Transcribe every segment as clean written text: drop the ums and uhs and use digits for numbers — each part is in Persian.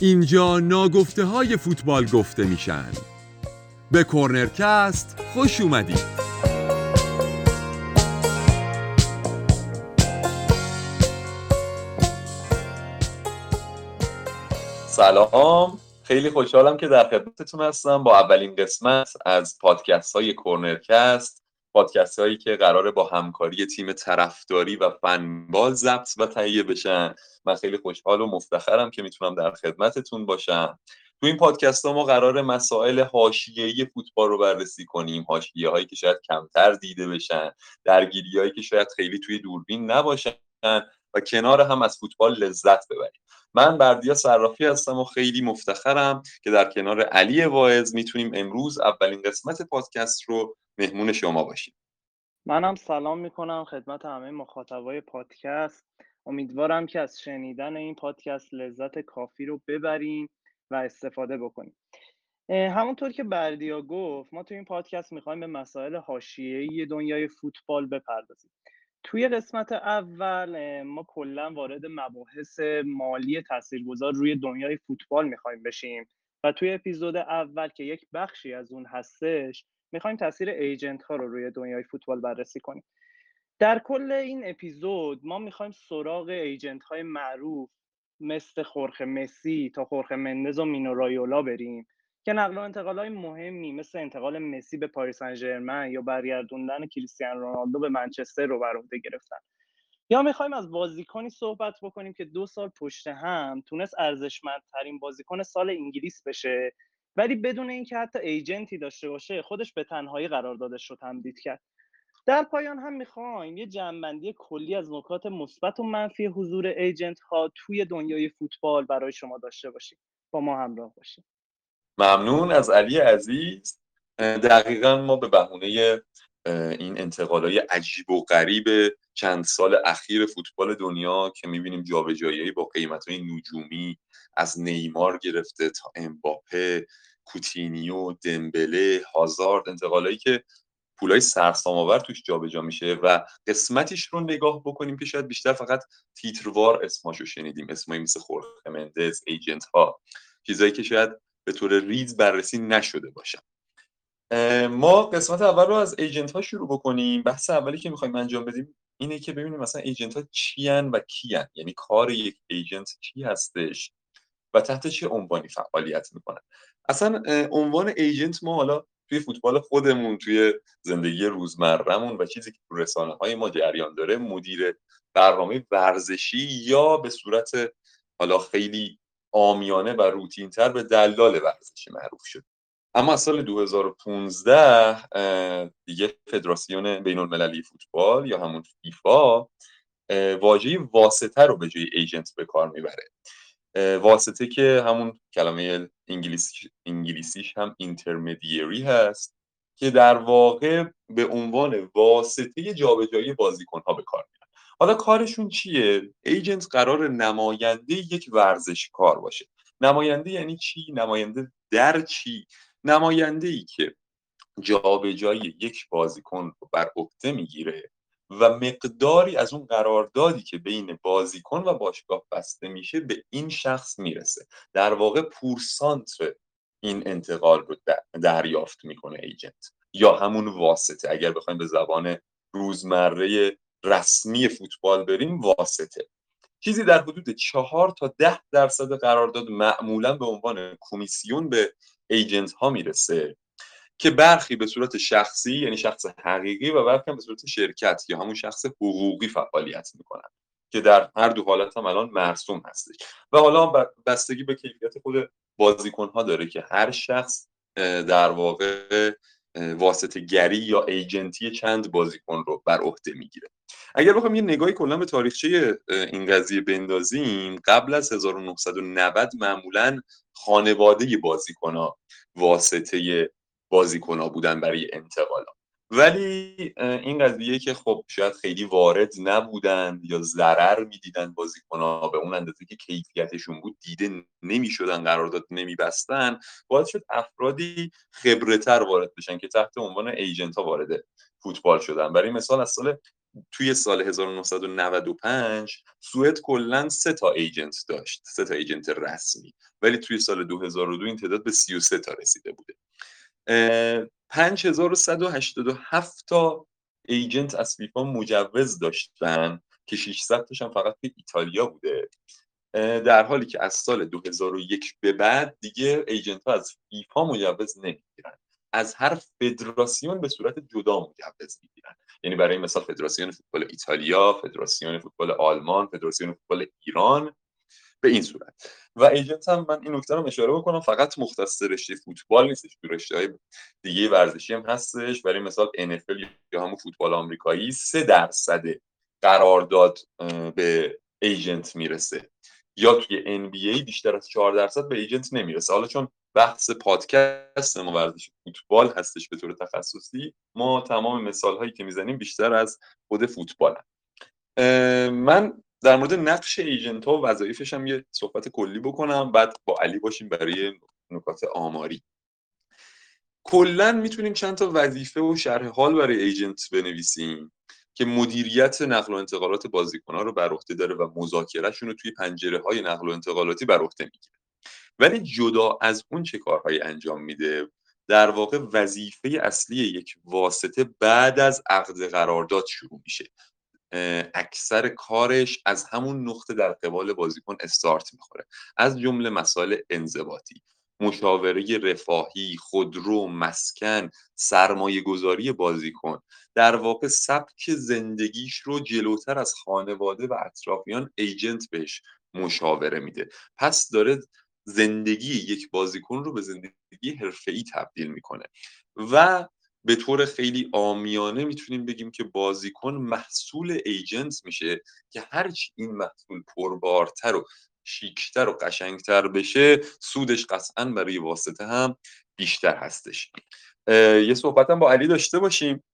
اینجا ناگفته های فوتبال گفته میشن. به کورنرکاست خوش اومدید. سلام، خیلی خوشحالم که در خدمتتون هستم با اولین قسمت از پادکست های کورنرکاست، پادکست هایی که قراره با همکاری تیم طرفداری و فنبال ضبط و تهیه بشن. من خیلی خوشحال و مفتخرم که میتونم در خدمتتون باشم. تو این پادکست ها ما قراره مسائل حاشیه‌ای فوتبال رو بررسی کنیم، حاشیه هایی که شاید کمتر دیده بشن، درگیری هایی که شاید خیلی توی دوربین نباشن و کنار هم از فوتبال لذت ببریم. من بردیا صرافی هستم و خیلی مفتخرم که در کنار علی واعظ میتونیم امروز اولین قسمت پادکست رو مهمون شما باشیم. منم سلام میکنم خدمت همه مخاطبای پادکست. امیدوارم که از شنیدن این پادکست لذت کافی رو ببرین و استفاده بکنیم. همونطور که بردیا گفت، ما تو این پادکست میخوایم به مسائل حاشیه‌ای دنیای فوتبال بپردازیم. توی قسمت اول ما کلا وارد مباحث مالی تاثیرگذار روی دنیای فوتبال میخوایم بشیم و توی اپیزود اول که یک بخشی از اون هستش میخوایم تاثیر ایجنت ها رو روی دنیای فوتبال بررسی کنیم. در کل این اپیزود ما میخوایم سراغ ایجنت های معروف مثل خورخه مسی تا خورخه مندز و مینو رایولا بریم که نقل و انتقال‌های مهمی مثل انتقال مسی به پاریس سن ژرمن یا برگردوندن کریستیانو رونالدو به منچستر رو بر عهده گرفتن. یا می‌خوایم از بازیکنی صحبت بکنیم که 2 سال پشت هم تونست ارزشمندترین بازیکن سال انگلیس بشه، ولی بدون اینکه حتی ایجنتی داشته باشه خودش به تنهایی قراردادش رو تمدید کرد. در پایان هم می‌خوایم یه جمع‌بندی کلی از نکات مثبت و منفی حضور ایجنت‌ها توی دنیای فوتبال برای شما داشته باشیم. با ما همراه باشید. ممنون از علی عزیز. دقیقاً ما به بهونه این انتقال‌های عجیب و غریب چند سال اخیر فوتبال دنیا که می‌بینیم جابجایی با قیمت‌های نجومی از نیمار گرفته تا امباپه، کوتینیو، دمبله، هازارد، انتقالایی که پولای سرسام‌آور توش جابجا میشه و قسمتیش رو نگاه بکنیم که شاید بیشتر فقط تیتروار اسماشو شنیدیم، اسمایی مثل خورخه مندز، ایجنت‌ها، چیزایی که شاید به طور ریز بررسی نشده باشن. ما قسمت اول رو از ایجنت ها شروع بکنیم. بحث اولی که میخوایم انجام بدیم اینه که ببینیم مثلا ایجنت ها چی هن و کی هن، یعنی کار یک ایجنت چی هستش و تحت چه عنوانی فعالیت میکنن. اصلا عنوان ایجنت ما حالا توی فوتبال خودمون، توی زندگی روزمره‌مون و چیزی که تو رسانه‌های ما جریان داره، مدیر برنامه ورزشی یا به صورت حالا خیلی عامیانه و روتین‌تر به دلال ورزشی معروف شد. اما از سال 2015 دیگه فدراسیون بین‌المللی فوتبال یا همون فیفا واژه واسطه رو به جای ایجنت به کار میبره. واسطه که همون کلمه انگلیسیش هم اینترمدیری هست که در واقع به عنوان واسطه جابجایی بازیکن‌ها به کار میبره. حالا کارشون چیه؟ ایجنت قرار نماینده یک ورزشکار باشه. نماینده یعنی چی؟ نماینده در چی؟ نماینده‌ای که جابجایی یک بازیکن رو بر عهده میگیره و مقداری از اون قراردادی که بین بازیکن و باشگاه بسته میشه به این شخص میرسه. در واقع پورسانتر این انتقال رو دریافت میکنه ایجنت یا همون واسطه. اگر بخوایم به زبان روزمره رسمی فوتبال بریم، واسطه چیزی در حدود 4-10% قرارداد معمولا به عنوان کمیسیون به ایجنت ها میرسه که برخی به صورت شخصی یعنی شخص حقیقی و برخی هم به صورت شرکت یا همون شخص حقوقی فعالیت میکنن که در هر دو حالت هم الان مرسوم هستش و حالا بستگی به کیفیت خود بازیکن ها داره که هر شخص در واقع واسطه گری یا ایجنتی چند بازیکن رو بر عهده میگیره. اگر بخوام یه نگاهی کلا به تاریخچه این قضیه بندازیم، قبل از 1990 معمولاً خانواده بازیکن‌ها واسطه بازیکن‌ها بودن برای انتقال‌ها، ولی این قضیه که خب شاید خیلی وارد نبودن یا ضرر می‌دیدن بازیکن‌ها به اون اندازه که کیفیتشون بود دیده نمی‌شدن، قرارداد نمی‌بستن، باعث شد افرادی خبره‌تر وارد بشن که تحت عنوان ایجنت‌ها وارد فوتبال شدن. برای مثال از سال توی سال 1995 سوئد کلاً 3 تا ایجنت داشت، 3 تا ایجنت رسمی، ولی توی سال 2002 این تعداد به 33 تا رسیده بوده. 5187 تا ایجنت از فیفا مجوز داشتن که 600 تاش هم فقط به ایتالیا بوده، در حالی که از سال 2001 به بعد دیگه ایجنت ها از فیفا مجوز نمیگیرن، از هر فدراسیون به صورت جدا مجوز میگیرن. یعنی برای مثال فدراسیون فوتبال ایتالیا، فدراسیون فوتبال آلمان، فدراسیون فوتبال ایران، به این صورت. و ایجنت هم، من این نکته رو اشاره بکنم، فقط مختص رشته فوتبال نیستش، تو رشته‌های دیگه ورزشی هم هستش. برای مثال NFL یا همون فوتبال آمریکایی 3% قرارداد به ایجنت میرسه، یا توی NBA بیشتر از 4% به ایجنت نمیرسه. حالا چون بحث پادکست ما ورزش فوتبال هستش به طور تخصصی، ما تمام مثال‌هایی که میزنیم بیشتر از خود فوتبالن. من در مورد نقش ایجنت‌ها و وظایفش هم یه صحبت کلی بکنم، بعد با علی باشیم برای نکات آماری. کلاً میتونیم چند تا وظیفه و شرح حال برای ایجنت بنویسیم که مدیریت نقل و انتقالات بازیکن‌ها رو بر عهده داره و مذاکره‌شون رو توی پنجره‌های نقل و انتقالاتی بر عهده می‌گیره. ولی جدا از اون چه کارهایی انجام میده؟ در واقع وظیفه اصلی یک واسطه بعد از عقد قرارداد شروع میشه. اکثر کارش از همون نقطه در قبال بازیکن استارت میخوره، از جمله مسائل انضباطی، مشاوره رفاهی، خودرو، مسکن، سرمایه گذاری بازیکن. در واقع سبک زندگیش رو جلوتر از خانواده و اطرافیان ایجنت بهش مشاوره میده. پس داره زندگی یک بازیکن رو به زندگی حرفه‌ای تبدیل میکنه. و به طور خیلی عامیانه میتونیم بگیم که بازیکن محصول ایجنت میشه که هرچی این محصول پربارتر و شیکتر و قشنگتر بشه، سودش قطعاً برای واسطه هم بیشتر هستش. یه صحبت هم با علی داشته باشیم.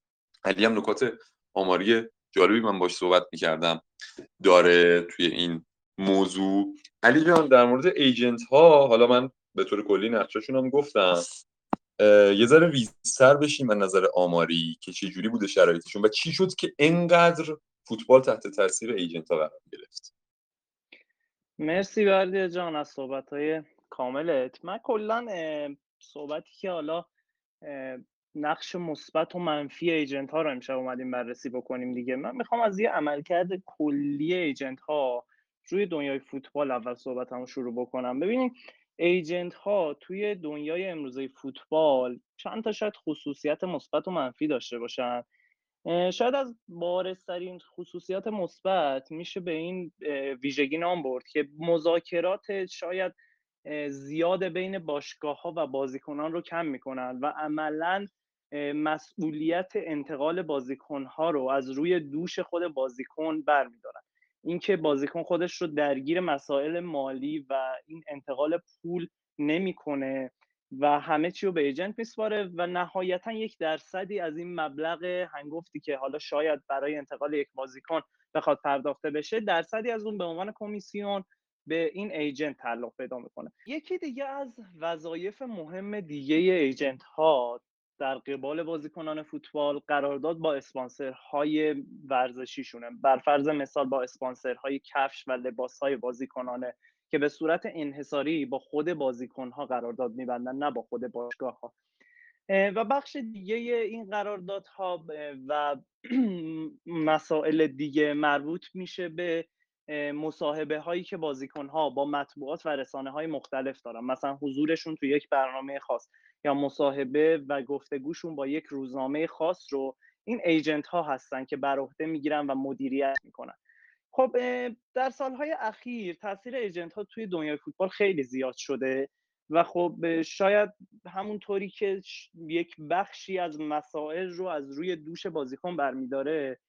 علی هم نکات آماری جالبی من باش صحبت میکردم داره توی این موضوع. علی جان، در مورد ایجنت ها، حالا من به طور کلی نقشاشون هم گفتم، یه ذره ریزتر بشیم از نظر آماری که چه جوری بوده شرایطشون و چی شد که اینقدر فوتبال تحت تاثیر ایجنت ها قرار گرفت. مرسی بردیا جان از صحبت‌های کاملت. من کلاً صحبتی که حالا نقش مثبت و منفی ایجنت ها رو امشب اومدیم بررسی بکنیم دیگه. من میخوام از یه عملکرد کلی ایجنت ها روی دنیای فوتبال اول صحبتمو شروع بکنم. ببینید ایجنت ها توی دنیای امروزه فوتبال چند تا شاید خصوصیت مثبت و منفی داشته باشن. شاید از بارزترین خصوصیت مثبت میشه به این ویژگی نام برد که مذاکرات شاید زیاد بین باشگاه ها و بازیکنان رو کم میکنن و عملاً مسئولیت انتقال بازیکن ها رو از روی دوش خود بازیکن برمیدارن. اینکه بازیکن خودش رو درگیر مسائل مالی و این انتقال پول نمیکنه و همه چی رو به ایجنت میسپاره و نهایتاً 1% از این مبلغ هنگفتی که حالا شاید برای انتقال یک بازیکن بخواد پرداخته بشه، 1% از اون به عنوان کمیسیون به این ایجنت تعلق پیدا میکنه. یکی دیگه از وظایف مهم دیگه ایجنت ها در قبال بازیکنان فوتبال، قرارداد با اسپانسرهای ورزشیشونه. بر فرض مثال با اسپانسرهای کفش و لباسهای بازیکنانه که به صورت انحصاری با خود بازیکنها قرارداد می‌بندن، نه با خود باشگاه‌ها. و بخش دیگه این قراردادها و مسائل دیگه مربوط میشه به مصاحبه هایی که بازیکنها با مطبوعات و رسانه های مختلف دارن، مثلا حضورشون تو یک برنامه خاص یا مصاحبه و گفتگوشون با یک روزنامه خاص رو این ایجنت ها هستن که بر عهده میگیرن و مدیریت میکنن. خب در سالهای اخیر تاثیر ایجنت ها توی دنیای فوتبال خیلی زیاد شده و خب شاید همونطوری که یک بخشی از مسائل رو از روی دوش بازیکن برمیداره،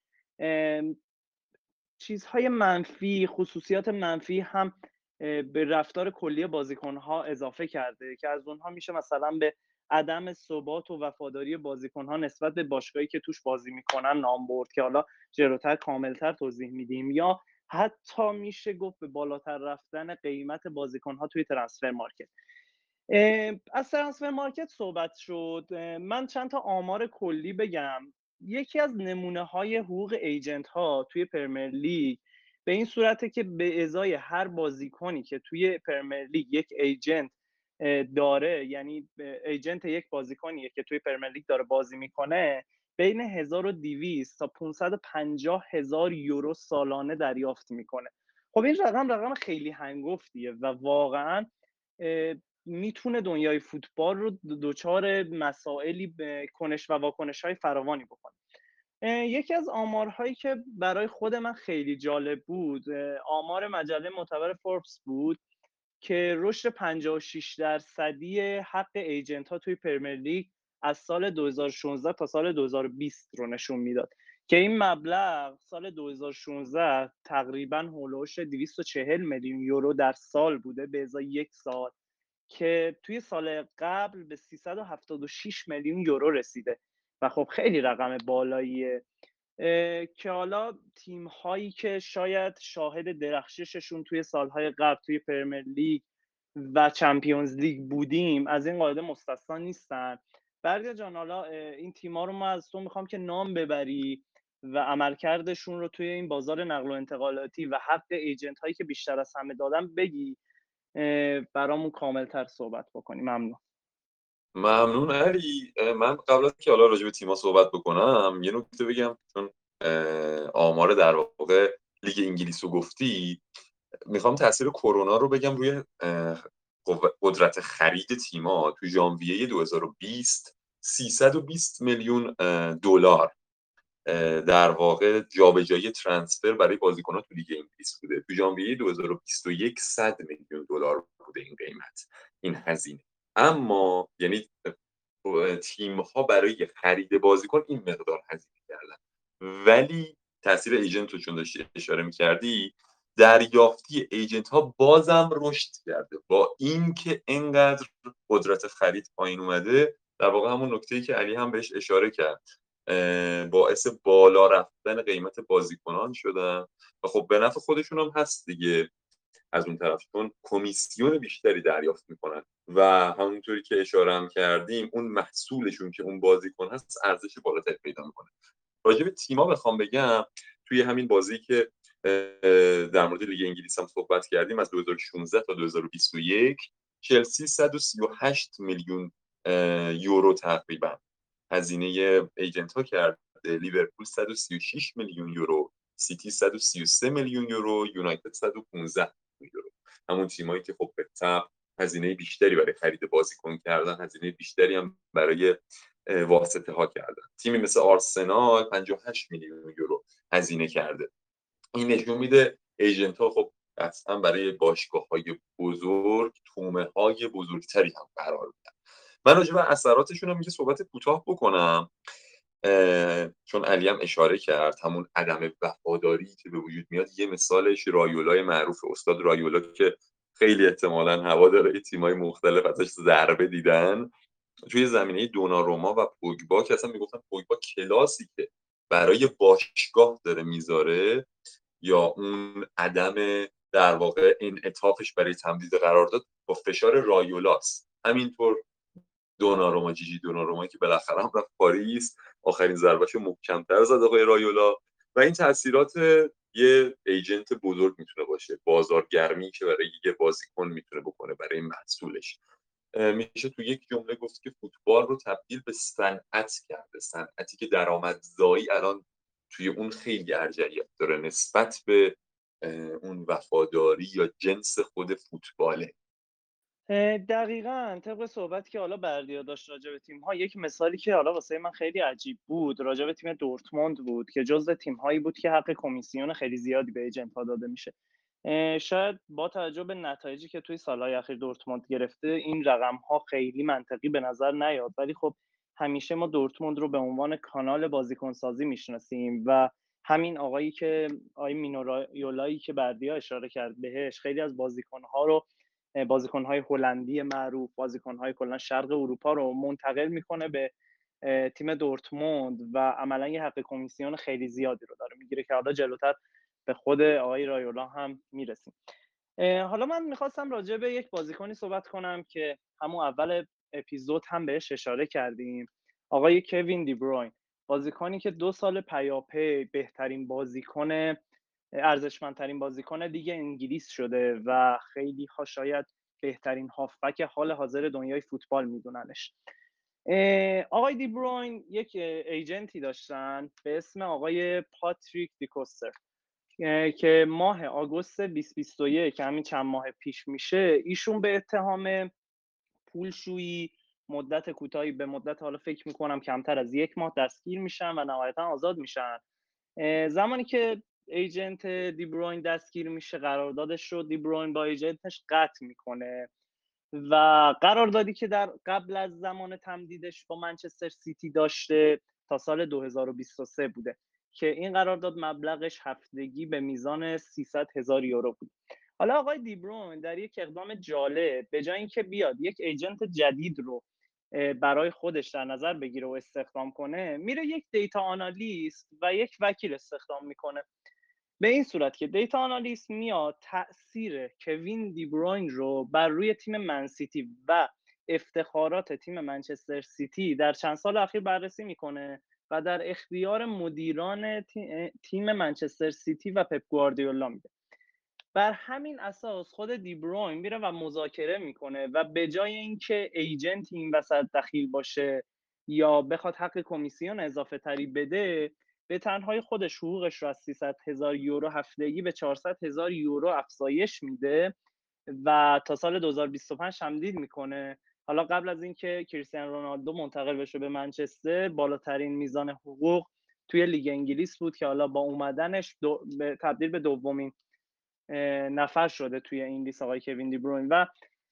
چیزهای منفی، خصوصیات منفی هم به رفتار کلی بازیکنها اضافه کرده که از اونها میشه مثلا به عدم ثبات و وفاداری بازیکنها نسبت به باشگاهی که توش بازی میکنن نام برد که حالا جلوتر کاملتر توضیح میدیم، یا حتی میشه گفت به بالاتر رفتن قیمت بازیکنها توی ترانسفر مارکت. از ترانسفر مارکت صحبت شد، من چند تا آمار کلی بگم یکی از نمونه‌های حقوق ایجنت‌ها توی پرمیر لیگ به این صورته که به ازای هر بازیکنی که توی پرمیر لیگ یک ایجنت داره، یعنی ایجنت یک بازیکنیه که توی پرمیر لیگ داره بازی میکنه، بین 1200 تا 550 هزار یورو سالانه دریافت میکنه. خب این رقم خیلی هنگفتیه و واقعاً میتونه دنیای فوتبال رو دوچار مسائلی کنش و واکنش‌های فراوانی بکنه. یکی از آمارهایی که برای خود من خیلی جالب بود، آمار مجله معتبر فوربس بود که رشد 56% حق ایجنت ها توی پرمیر لیگ از سال 2016 تا سال 2020 رو نشون میداد که این مبلغ سال 2016 تقریباً هولوش 240 میلیون یورو در سال بوده به ازای یک سال، که توی سال قبل به 376 میلیون یورو رسیده و خب خیلی رقم بالاییه که حالا تیم هایی که شاید شاهد درخشششون توی سالهای قبل توی پرمیر لیگ و چمپیونز لیگ بودیم از این قاعده مستثنا نیستن. بردیا جان، حالا این تیم ها رو ما از تو میخوام که نام ببری و عملکردشون رو توی این بازار نقل و انتقالاتی و حق ایجنت هایی که بیشتر از همه دادن بگی، برامون کامل تر صحبت بکنیم. ممنون علی. من قبل از که حالا راجع به تیم‌ها صحبت بکنم یه نکته بگم، چون آمار در واقع لیگ انگلیس رو گفتی، میخوام تاثیر کرونا رو بگم روی قدرت خرید تیم‌ها. تو ژانویه 2020 320 میلیون دلار در واقع جابجایی ترانسفر برای بازیکن‌ها تو لیگ انگلیس بوده. تو ژانویه 2021 100 میلیون دلار بوده این قیمت، این هزینه. اما یعنی تیم‌ها برای خرید بازیکن این مقدار هزینه کردن، ولی تاثیر ایجنت رو چون داشتی اشاره می‌کردی، دریافتی ایجنت‌ها بازم رشد کرده با اینکه اینقدر قدرت خرید پایین اومده. در واقع همون نکته‌ای که علی هم بهش اشاره کرد، باعث بالا رفتن قیمت بازیکنان شدن و خب به نفع خودشون هم هست دیگه. از اون طرف چون کمیسیون بیشتری دریافت میکنن و همونطوری که اشاره هم کردیم اون محصولشون که اون بازیکن هست ارزش بالاتری پیدا میکنه. راجع به تیما بخوام بگم، توی همین بازی که در مورد لیگ انگلیس هم صحبت کردیم، از 2016 تا 2021 چلسی 138 میلیون یورو تقریبا هزینه ایجنت ها کرده، لیورپول 136 میلیون یورو، سیتی 133 میلیون یورو، یونایتد 115 میلیون یورو. همون تیمایی که خب به طبع هزینه بیشتری برای خرید بازیکن کردن، هزینه بیشتری هم برای واسطه ها کردن. تیمی مثل آرسنال 58 میلیون یورو هزینه کرده. این نشون میده ایجنت ها خب اصلا برای باشگاه های بزرگ تومه های بزرگتری هم قرار میدن. من راجع به اثراتشون هم یه صحبت کوتاه بکنم، چون علی هم اشاره کرد همون عدم وفاداری که به وجود میاد. یه مثالش رایولای معروف، استاد رایولا که خیلی احتمالاً هواداره تیمای مختلف ازش ضربه دیدن. توی زمینه دوناروما و پوگبا که اصلا میگفتن پوگبا کلاسی که برای باشگاه داره میذاره یا اون عدم در واقع انعطافش برای تمدید قرارداد با فشار رایولاست. همینطور دوناروما، جیجی دوناروما که بالاخره هم رفت پاریس، آخرین ضربه‌شو محکم‌تر زد آقای رایولا. و این تاثیرات یه ایجنت بزرگ میتونه باشه، بازارگرمی که برای یه بازیکن میتونه بکنه برای محصولش. میشه تو یک جمله گفت که فوتبال رو تبدیل به صنعت کرده، صنعتی که درآمدزایی الان توی اون خیلی ارجحیت داره نسبت به اون وفاداری یا جنس خود فوتباله. دقیقاً طبق صحبت که حالا بردیا داشت راجع به تیم‌ها، یک مثالی که حالا واسه من خیلی عجیب بود راجع به تیم دورتموند بود که جزو تیم‌هایی بود که حق کمیسیون خیلی زیادی به ایجنت‌ها داده میشه. شاید با توجه به نتایجی که توی سالهای اخیر دورتموند گرفته این رقم‌ها خیلی منطقی به نظر نیاد، ولی خب همیشه ما دورتموند رو به عنوان کانال بازیکن‌سازی میشناسیم و همین آقایی که آقای مینو رایولایی که بردیا اشاره کرد بهش، خیلی از بازیکن‌ها رو، بازیکن‌های هلندی معروف، بازیکن‌های کلا شرق اروپا رو منتقل می‌کنه به تیم دورتموند و عملاً یه حق کمیسیون خیلی زیادی رو داره می‌گیره که حالا جلوتر به خود آقای رایولا هم میرسیم. حالا من می‌خواستم راجع به یک بازیکنی صحبت کنم که همون اول اپیزود هم بهش اشاره کردیم، آقای کوین دی بروین. بازیکنی که دو سال پیاپی بهترین بازیکن، ارزشمندترین بازیکن لیگ انگلیس شده و خیلی ها شاید بهترین هافبک حال حاضر دنیای فوتبال میدوننش. آقای دی بروین یک ایجنتی داشتن به اسم آقای پاتریک دیکوستر که ماه آگوست 2021 که همین چند ماه پیش میشه، ایشون به اتهام پولشویی مدت کوتاهی به مدت، حالا فکر میکنم کمتر از یک ماه، دستگیر میشن و نهایتا آزاد میشن. زمانی که ایجنت دی بروین دستگیر میشه، قراردادش رو دی بروین با ایجنتش قطع میکنه و قراردادی که در قبل از زمان تمدیدش با منچستر سیتی داشته تا سال 2023 بوده که این قرارداد مبلغش هفتگی به میزان 300 هزار یورو بود. حالا آقای دی بروین در یک اقدام جالب، به جای اینکه بیاد یک ایجنت جدید رو برای خودش در نظر بگیره و استخدام کنه، میره یک دیتا آنالیست و یک وکیل استخدام میکنه، به این صورت که دیتا آنالیست میاد تأثیر کوین دی بروین رو بر روی تیم منسیتی و افتخارات تیم منچستر سیتی در چند سال اخیر بررسی میکنه و در اختیار مدیران تیم منچستر سیتی و پپ گواردیولا میده. بر همین اساس خود دی بروین میره و مذاکره میکنه و به جای اینکه ایجنت این وسط دخیل باشه یا بخواد حق کمیسیون اضافه تری بده، به تنهای خودش حقوقش رو از 300 هزار یورو هفتگی به 400 هزار یورو افزایش میده و تا سال 2025 تمدید میکنه. حالا قبل از اینکه کریستیانو رونالدو منتقل بشه به منچستر، بالاترین میزان حقوق توی لیگ انگلیس بود که حالا با اومدنش تبدیل به دومین نفر شده توی این لیست آقای کوین دی بروین. و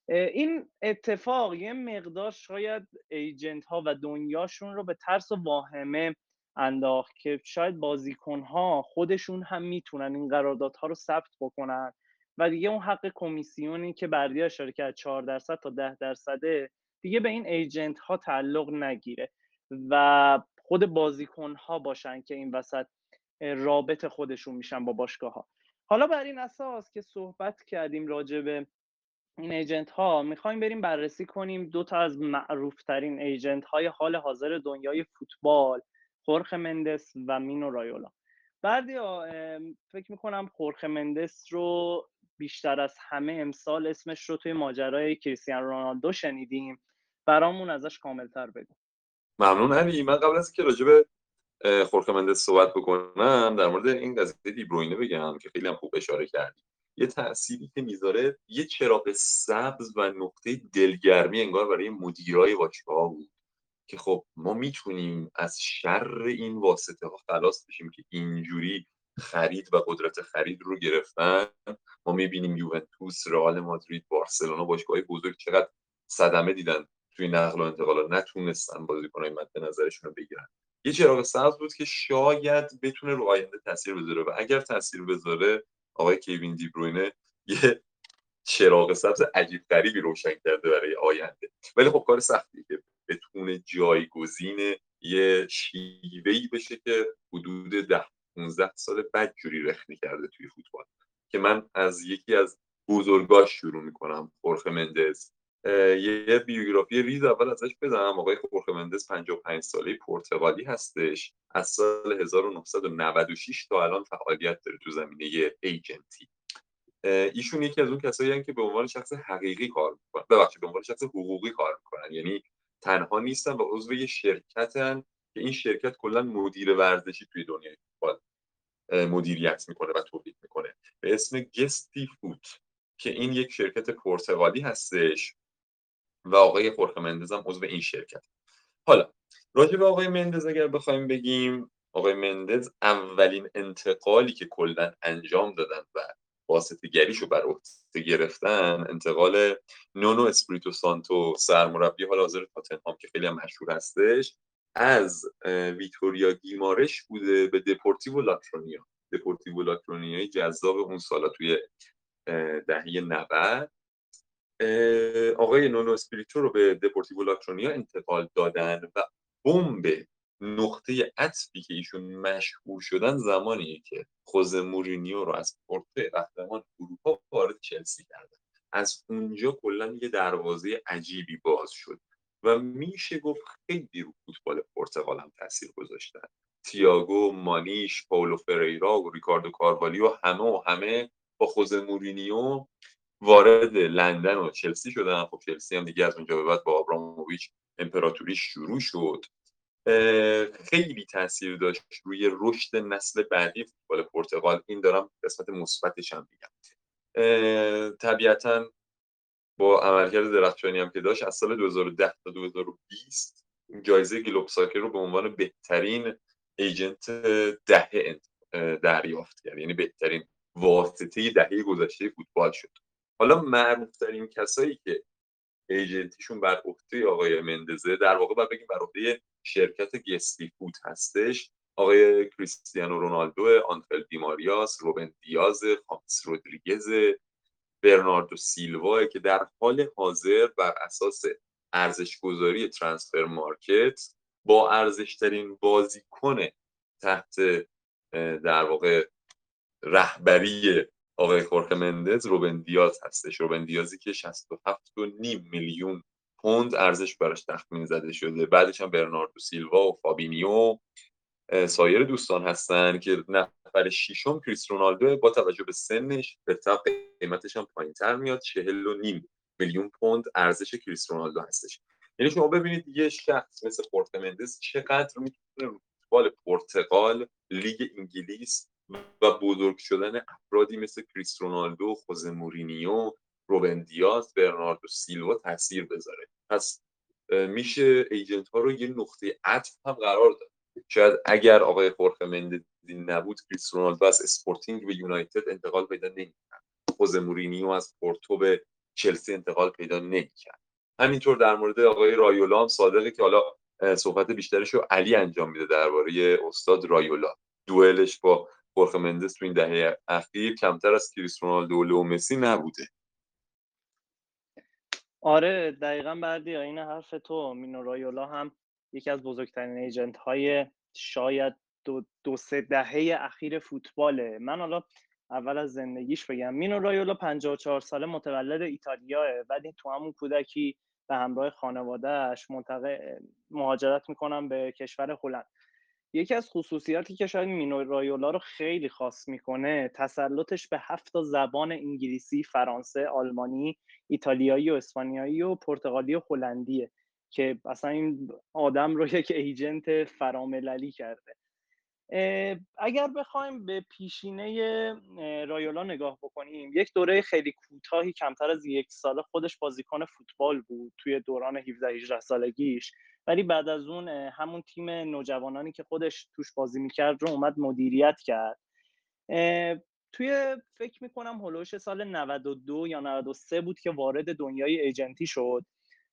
این اتفاق یه مقدار شاید ایجنت ها و دنیاشون رو به ترس و واهمه انداخت که شاید بازیکن ها خودشون هم میتونن این قراردادها رو ثبت بکنن و دیگه اون حق کمیسیونی که بردیا اشاره کرد 4% تا 10% دیگه به این ایجنت ها تعلق نگیره و خود بازیکن ها باشن که این وسط رابط خودشون میشن با باشگاه ها. حالا بر این اساس که صحبت کردیم راجع به این ایجنت ها، میخوایم بریم بررسی کنیم دو تا از معروف ترین ایجنت های حال حاضر دنیای فوتبال، خورخه مندز و مینو رایولا. بردیا فکر میکنم خورخه مندز رو بیشتر از همه امسال اسمش رو توی ماجرای کریستیانو رونالدو شنیدیم، برامون ازش کاملتر بگو. ممنون هری. من قبل از که راجع به خورخه مندز صحبت بکنم، در مورد این قضیه دی بروینه بگم که خیلی هم خوب اشاره کردی. یه تأثیری که میذاره، یه چراغ سبز و نقطه دلگرمی انگار برای مدیرای باشگاه‌ها بود که خب ما میتونیم از شر این واسطه ها خلاص بشیم که اینجوری خرید و قدرت خرید رو گرفتن. ما میبینیم یوونتوس، رئال مادرید، بارسلونا، باشگاه‌های بزرگ چقدر صدمه دیدن توی نقل و انتقالات، نتونستن بازیکن‌های مد نظرشون رو بگیرن. یه چراغ سبز بود که شاید بتونه رو آینده تاثیر بذاره و اگر تاثیر بذاره، آقای کوین دی بروینه یه چراغ سبز عجیب غریبی روشن کرده برای آینده. ولی خب کار سختیه که بتونه جایگزین یه شیوهی بشه که حدود 10-15 سال بعد جوری رخنه کرده توی فوتبال، که من از یکی از بزرگاش شروع میکنم، خورخه مندز. یه بیوگرافی ریز اول ازش بزنم. آقای خورخه مندز 55 ساله پرتغالی هستش، از سال 1996 تا الان فعالیت داره تو زمینه یه ایجنتی. ایشون یکی از اون کسایی هستن که به عنوان شخص حقیقی کار میکنن، به عنوان شخص حقوقی کار میکنن، یعنی تنها نیستن و عضو یه شرکتن که این شرکت کلا مدیر ورزشی توی دنیای فوتبال مدیریت میکنه و تولید میکنه به اسم گستی فوت، که این یک شرکت پرتغالی هستش و آقای خورخه مندز هم عضو این شرکت. حالا راجع به آقای مندز اگر بخوایم بگیم، آقای مندز اولین انتقالی که کلا انجام دادن و واسطه گریشو بر عهده گرفتن، انتقال نونو اسپریتو سانتو، سرمربی حال حاضر تاتنهام که خیلی هم مشهور هستش، از ویتوریا گیمارش بوده به دپورتیو لاترونیا. دپورتیو لاترونیای جذاب اون سالا توی دهه 90. آقای نونو اسپریتو رو به دپورتیو لاترونیا انتقال دادن و بمب نقطه عطفی که ایشون مشهور شدن زمانیه که خوزه مورینیو رو از پورتو قهرمان اروپا وارد چلسی کردن. از اونجا کلا یه دروازه عجیبی باز شد و میشه گفت خیلی رو فوتبال پرتغال هم تاثیر گذاشتن. تییاگو، مانیش، پاولو فریرا و ریکاردو کاروالیو همه با خوزه مورینیو وارد لندن و چلسی شدن. خب چلسی هم دیگه از اونجا به بعد با آبراموویچ امپراتوری شروع شد. خیلی تاثیر داشت روی رشد نسل بعدی فوتبال پرتغال. این دارم قسمت مثبتش هم میگم. طبیعتاً با عملکرد درخشانی هم که داشت، از سال 2010 تا 2020 جایزه گلوب ساکر رو به عنوان بهترین ایجنت دهه دریافت کرد، یعنی بهترین واسطه دهه گذشته فوتبال شد. حالا معروف‌ترین کسایی که ایجنتیشون بر عهده آقای مندزه، در واقع باید بگیم بر عهده شرکت گستی فود هستش، آقای کریستیانو رونالدو، آنفل دیماریاس، روبن دیاز، خامس رودریگز، برناردو سیلوا که در حال حاضر بر اساس ارزش‌گذاری ترانسفر مارکت با ارزش‌ترین بازیکن تحت در واقع رهبری آقای خورخه مندز روبن دیاز هستش. روبن دیازی که 67.5 میلیون پوند ارزش براش تخمین زده شده. بعدش هم برناردو سیلوا و فابینیو سایر دوستان هستن که نفر ششم کریس رونالدو با توجه به سنش به طبع قیمتش هم پایین‌تر میاد، 40.5 میلیون پوند ارزش کریس رونالدو هستش. یعنی شما ببینید یه شخص مثل خورخه مندز چقدر میتونه فوتبال پرتغال، لیگ انگلیس و بزرگ شدن افرادی مثل کریس رونالدو، خوزه مورینیو، روبن دیاز، برناردو سیلوا تاثیر بذاره. پس میشه ایجنت ها رو یه نقطه عطف هم قرار داد. شاید اگر آقای خورخه مندز نبود، کریس رونالدو از اسپورتینگ به یونایتد انتقال پیدا نمی‌کرد. خوزه مورینیو از پورتو به چلسی انتقال پیدا نمی‌کرد. همینطور در مورد آقای رایولا هم صادقه که حالا صحبت بیشترش رو علی انجام میده درباره استاد رایولا. دوئلش با خورخه مندز تو این دهه اخیر کمتر از کریس رونالدو و لو مسی نبوده. آره دقیقاً بردیا، این حرف تو. مینو رایولا هم یکی از بزرگترین ایجنت های شاید دو سه دهه اخیر فوتباله. من حالا اول از زندگیش بگم. مینو رایولا 54 ساله متولد ایتالیاه، ولی تو همون کودکی به همراه خانوادهش مهاجرت میکنن به کشور هلند. یکی از خصوصیاتی که شاید مینو رایولا رو خیلی خاص میکنه تسلطش به 7 زبان انگلیسی، فرانسه، آلمانی، ایتالیایی و اسپانیایی و پرتغالی و هلندیه که اصلا این آدم رو یک ایجنت فرامللی کرده. اگر بخوایم به پیشینه رایولا نگاه بکنیم، یک دوره خیلی کوتاهی کمتر از یک سال خودش بازیکن فوتبال بود توی دوران 17-18 سالگیش، ولی بعد از اون همون تیم نوجوانانی که خودش توش بازی میکرد رو اومد مدیریت کرد. توی فکر میکنم هلوش سال 92 یا 93 بود که وارد دنیای ایجنتی شد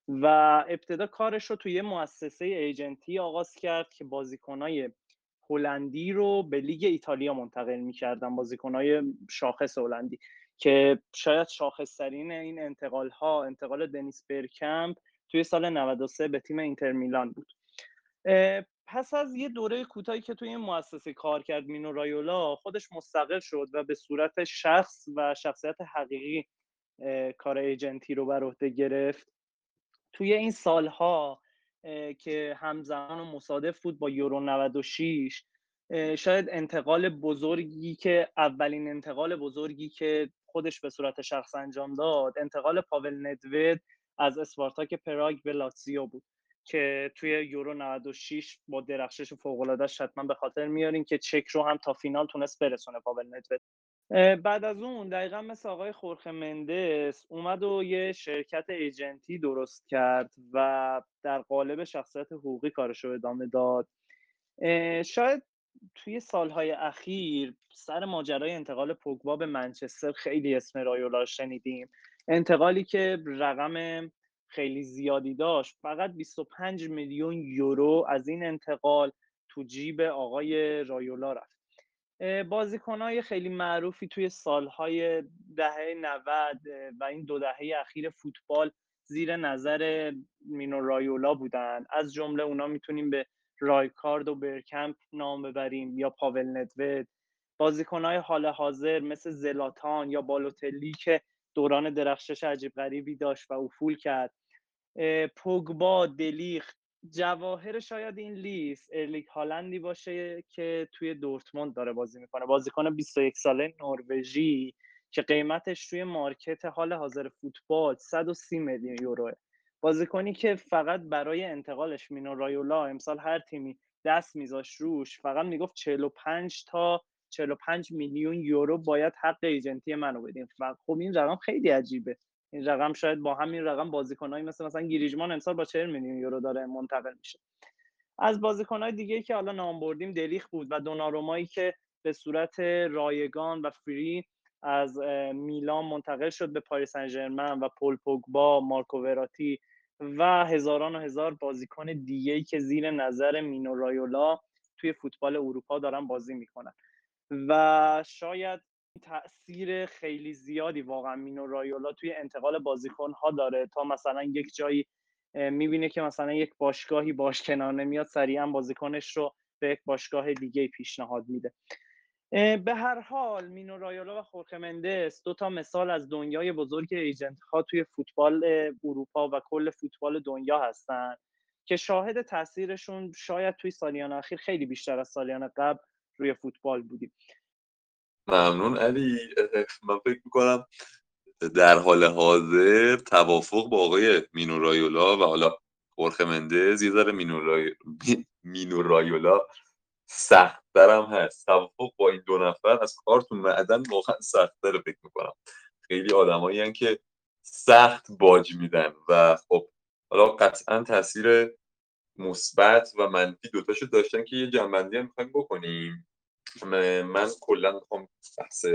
و ابتدا کارش رو توی مؤسسه ایجنتی آغاز کرد که بازیکنای هلندی رو به لیگ ایتالیا منتقل می‌کردن، بازیکن‌های شاخص هلندی که شاید شاخص‌ترین این انتقال‌ها انتقال دنیس برکمپ توی سال 93 به تیم اینتر میلان بود. پس از یه دوره کوتاهی که توی این مؤسسه کار کرد، مینو رایولا خودش مستقل شد و به صورت شخص و شخصیت حقیقی کار ایجنتی رو بر عهده گرفت. توی این سال‌ها که همزمان و مصادف بود با یورو 96، شاید اولین انتقال بزرگی که خودش به صورت شخص انجام داد انتقال پاول ندوت از اسپارتاک پراگ به لاتزیو بود که توی یورو 96 با درخشش فوق‌العاده‌اش حتما به خاطر میارین که چک رو هم تا فینال تونست برسونه پاول ندوت. بعد از اون دقیقا مثل آقای خورخه مندز اومد و یه شرکت ایجنتی درست کرد و در قالب شخصیت حقوقی کارش رو ادامه داد. شاید توی سالهای اخیر سر ماجرای انتقال پوگبا به منچستر خیلی اسم رایولا شنیدیم، انتقالی که رقم خیلی زیادی داشت. فقط 25 میلیون یورو از این انتقال تو جیب آقای رایولا رفت. بازیکن‌های خیلی معروفی توی سالهای دهه 90 و این دو دهه اخیر فوتبال زیر نظر مینو رایولا بودن. از جمله اونا میتونیم به رایکارد و برکمپ نام ببریم یا پاول ندوت. بازیکن‌های حال حاضر مثل زلاتان یا بالوتلی که دوران درخشش عجیب غریبی داشت و افول کرد. پوگبا، دلیخت، جواهر شاید این لیست ارلیک هالندی باشه که توی دورتموند داره بازی میکنه، بازیکن 21 ساله نروژی که قیمتش توی مارکت حال حاضر فوتبال 130 میلیون یوروه. بازیکنی که فقط برای انتقالش مینو رایولا امسال هر تیمی دست میذاش روش فقط میگفت 45 تا 45 میلیون یورو باید حق ایجنتی منو بدین. خب این رقم خیلی عجیبه. این رقم شاید با همین رقم بازیکنایی مثلا گریجمان امسال با 40 میلیون یورو داره منتقل میشه. از بازیکنای دیگه که حالا نام بردیم دلیخ بود و دونارومایی که به صورت رایگان و فری از میلان منتقل شد به پاریس سن ژرمن و پل پوگبا، مارکو وراتی و هزاران و هزار بازیکن دیگه‌ای که زیر نظر مینو رایولا توی فوتبال اروپا دارن بازی میکنن و شاید تأثیر خیلی زیادی واقعا مینو رایولا توی انتقال بازیکن‌ها داره تا مثلا یک جایی میبینه که مثلا یک باشگاهی باش کنار نمیاد، سریعا بازیکنش رو به یک باشگاه دیگه پیشنهاد میده. به هر حال مینو رایولا و خورخه مندز دو تا مثال از دنیای بزرگ ایجنت‌ها توی فوتبال اروپا و کل فوتبال دنیا هستن که شاهد تأثیرشون شاید توی سالیان اخیر خیلی بیشتر از سالیان قبل روی فوتبال بودیم. ممنون علی. من فکر میکنم در حال حاضر توافق با آقای مینو رایولا و حالا خورخه مندز یه ذره مینو رایولا سخت‌تر هم هست. توافق با این دو نفر از کارتون معدن واقعا سخت‌تره. فکر میکنم خیلی آدمایی هستن که سخت باج میدن و خب حالا قطعا تاثیر مثبت و منفی دوتاشو داشتن که یه جنبندی هم میخوایم بکنیم. من کلا میخوام بحث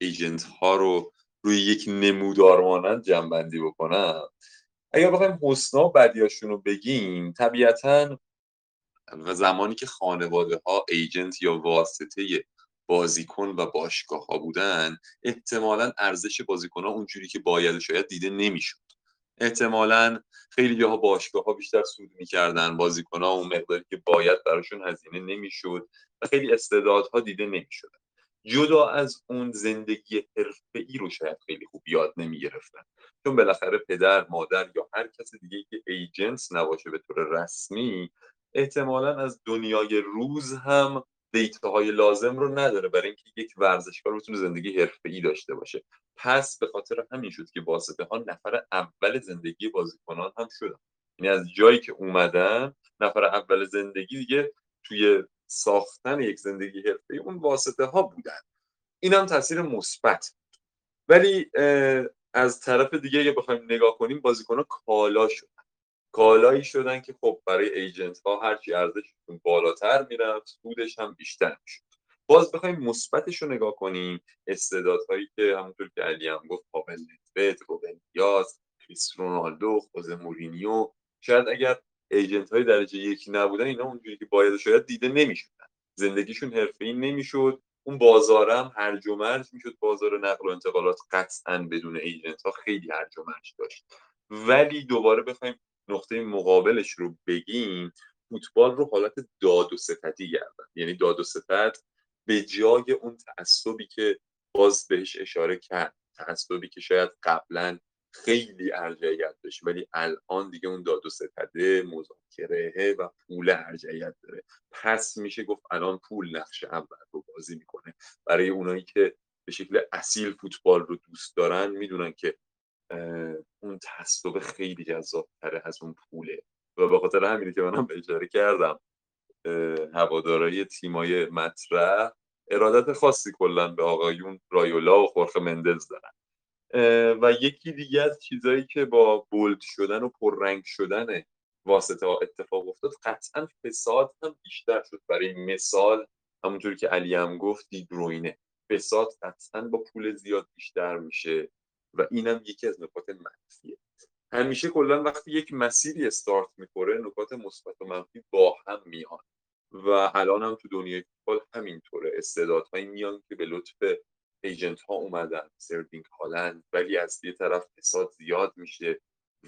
ایجنت ها رو روی یک نمودار مانند جنبندی بکنم. اگر بخوایم حسنا بدیاشون رو بگیم، طبیعتاً و زمانی که خانواده ها ایجنت یا واسطه بازیکن و باشگاه ها بودن، احتمالاً ارزش بازیکن ها اونجوری که باید شاید دیده نمیشد. احتمالاً خیلی جاها باشگاه ها بیشتر سود میکردن، بازیکن ها اون مقداری که باید براشون هزینه نمیشد و خیلی استعدادها دیده نمیشد. جدا از اون زندگی حرفه‌ای رو شاید خیلی خوب یاد نمیگرفتن، چون بالاخره پدر، مادر یا هر کس دیگه که ایجنت نباشه به طور رسمی احتمالاً از دنیای روز هم دیتاهای لازم رو نداره برای اینکه یک ورزشکار بتونه زندگی حرفه‌ای داشته باشه. پس به خاطر همین شد که واسطه‌ها نفر اول زندگی بازیکنان هم شدن. یعنی از جایی که اومدن نفر اول زندگی دیگه توی ساختن یک زندگی حرفه‌ای اون واسطه‌ها بودن. این هم تاثیر مثبت. ولی از طرف دیگه اگه بخوایم نگاه کنیم، بازیکن‌ها کالا شدن. کالایی شدن که خب برای ایجنت ها هرچی ارزششون بالاتر میرفت سودش هم بیشتر میشد. باز بخوایم مثبتش رو نگاه کنیم، استعدادهایی که همونطور که علی هم گفت پاول ندوت، روبن دیاز، کریستیانو رونالدو، خوزه مورینیو، شاید اگر ایجنت های درجه یکی نبودن اینا اونجوری که باید شاید دیده نمیشدن، زندگیشون حرفه‌ای نمیشد، اون بازار هم هرج و مرج میشد. بازار نقل و انتقالات قطعاً بدون ایجنت ها خیلی هرج و مرج داشت. ولی دوباره بخوایم نقطه مقابلش رو بگیم، فوتبال رو حالت داد و ستدی گردن. یعنی داد و ستد به جای اون تعصبی که باز بهش اشاره کرد، تعصبی که شاید قبلا خیلی ارجحیت داشت ولی الان دیگه اون داد و ستده، مذاکره و پول ارجحیت داره. پس میشه گفت الان پول نقش اول رو بازی میکنه. برای اونایی که به شکل اصیل فوتبال رو دوست دارن میدونن که اون تعصب خیلی جذاب‌تره از اون پوله و به خاطر همینه که منم اشاره کردم هوادارهای تیمای مطرح ارادت خاصی کلا به آقایون رایولا و خورخه مندز دارن. و یکی دیگه از چیزایی که با بولد شدن و پررنگ شدن واسطه ها اتفاق افتاد، قطعا فساد هم بیشتر شد. برای مثال همونطور که علی هم گفت دی بروینه، فساد قطعا با پول زیاد بیشتر میشه و اینم یکی از نکات منفیه. همیشه کلا وقتی یک مسیری استارت می‌کنه نکات مثبت و منفی با هم میان و الان هم تو دنیای فوتبال همینطوره. استعدادهایی میان که به لطف ایجنت ها اومدن، سرلینگ هالند، ولی از یه طرف فساد زیاد میشه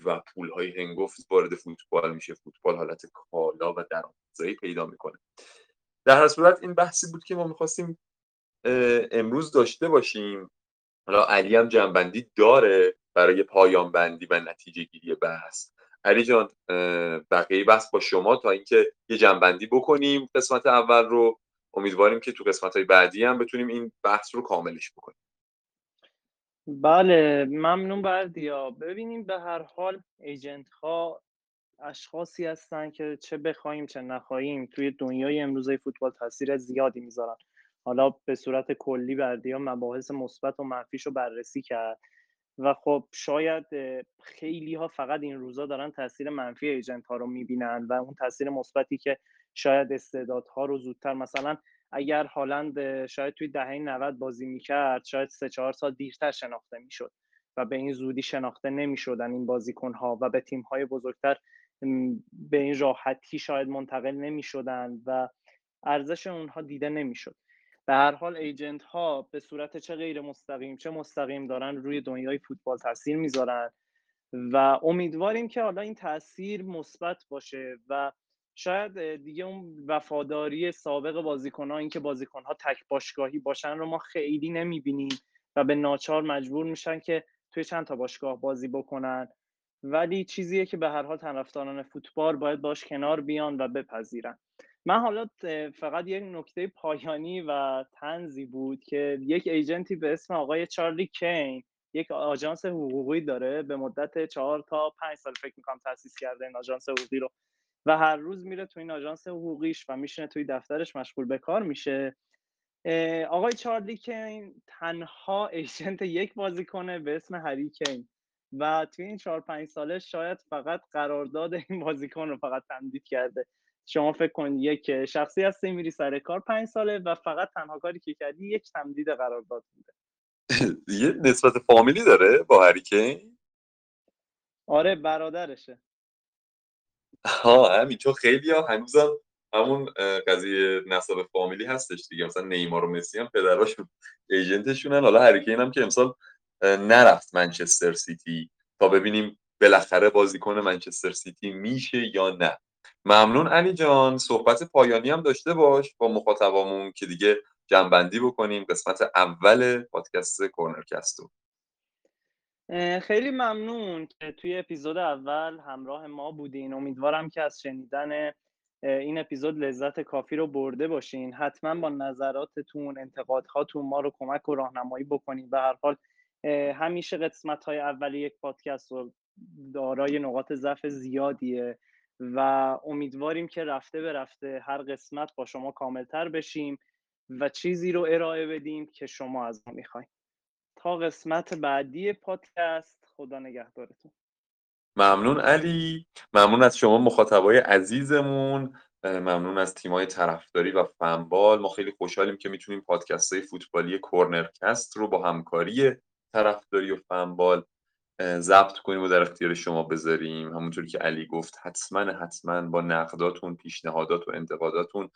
و پول‌های هنگفت وارد فوتبال میشه، فوتبال حالت کالا و درآمدزایی پیدا میکنه. در هر صورت این بحثی بود که ما می‌خواستیم امروز داشته باشیم. حالا علی هم جنبندی داره برای پایان بندی و نتیجه گیری بحث. هری جان بقیه بحث با شما تا اینکه یه جنبندی بکنیم قسمت اول رو. امیدواریم که تو قسمت‌های بعدی هم بتونیم این بحث رو کاملش بکنیم. بله ممنون بردیا. ببینیم به هر حال ایجنت ها اشخاصی هستن که چه بخوایم چه نخوایم توی دنیای امروزه فوتبال تاثیر زیادی میذارن. حالا به صورت کلی بردیا مباحث مثبت و منفیش رو بررسی کرد و خب شاید خیلی ها فقط این روزا دارن تاثیر منفی ایجنت ها رو میبینن و اون تاثیر مثبتی که شاید استعدادها رو زودتر، مثلا اگر هالند شاید توی دهه 90 بازی میکرد شاید 3-4 سال دیرتر شناخته میشد و به این زودی شناخته نمیشدن این بازیکنها و به تیم‌های بزرگتر به این راحتی شاید منتقل نمیشدن و ارزش اونها دیده نمیشد. به هر حال ایجنت ها به صورت چه غیر مستقیم چه مستقیم دارن روی دنیای فوتبال تاثیر میذارن و امیدواریم که حالا این تاثیر مثبت باشه و شاید دیگه اون وفاداری سابق بازیکن‌ها، این که بازیکن‌ها تک باشگاهی باشن رو ما خیلی نمی‌بینیم و به ناچار مجبور میشن که توی چند تا باشگاه بازی بکنن، ولی چیزیه که به هر حال طرفداران فوتبال باید باش کنار بیان و بپذیرن. من حالا فقط یک نکته پایانی و طنزی بود که یک ایجنتی به اسم آقای چارلی کین یک آژانس حقوقی داره، به مدت 4 تا 5 سال فکر می‌کنم تأسیس کرده این آژانس حقوقی رو و هر روز میره تو این آژانس حقوقیش و میشینه توی دفترش مشغول به کار میشه. آقای چارلی کین تنها ایجنت یک بازیکنه به اسم هری کین و توی این 4-5 ساله شاید فقط قرارداد این بازیکن رو فقط تمدید کرده. شما فکر کن یک شخصی هستی میری سر کار 5 ساله و فقط تنها کاری که کردی یک تمدید قرارداد بوده. یه نسبت فامیلی داره با هری کین؟ آره برادرشه. ها همین، چون خیلی ها هنوزم همون قضیه نسب فامیلی هستش دیگه، مثلا نیمار و مسی هم پدراشون ایجنتشونن. حالا هری کین هم که امسال نرفت منچستر سیتی تا ببینیم بالاخره بازیکن منچستر سیتی میشه یا نه. ممنون علی جان، صحبت پایانی هم داشته باش با مخاطبامون که دیگه جنبندی بکنیم قسمت اول پادکست کورنرکاستو. خیلی ممنون که توی اپیزود اول همراه ما بودین. امیدوارم که از شنیدن این اپیزود لذت کافی رو برده باشین. حتما با نظراتتون، انتقادهاتون ما رو کمک و راهنمایی بکنین. به هر حال همیشه قسمت‌های اولی یک پادکست دارای نقاط ضعف زیادیه و امیدواریم که رفته به رفته هر قسمت با شما کاملتر بشیم و چیزی رو ارائه بدیم که شما از ما می‌خواید. تا قسمت بعدی پادکست، خدا نگهدارتون. ممنون علی، ممنون از شما مخاطبای عزیزمون، ممنون از تیمای طرفداری و فنبال. ما خیلی خوشحالیم که میتونیم پادکست‌های فوتبالی کورنرکاست رو با همکاری طرفداری و فنبال ضبط کنیم و در اختیار شما بذاریم. همونطور که علی گفت حتما با نقداتون، پیشنهادات و انتقاداتون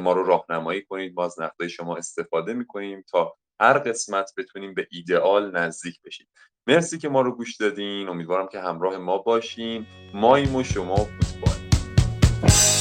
ما رو راهنمایی کنید. ما از نقدای شما استفاده می‌کنیم تا هر قسمت بتونیم به ایدئال نزدیک بشیم. مرسی که ما رو گوش دادین. امیدوارم که همراه ما باشین. ماییم و شما فوتبال.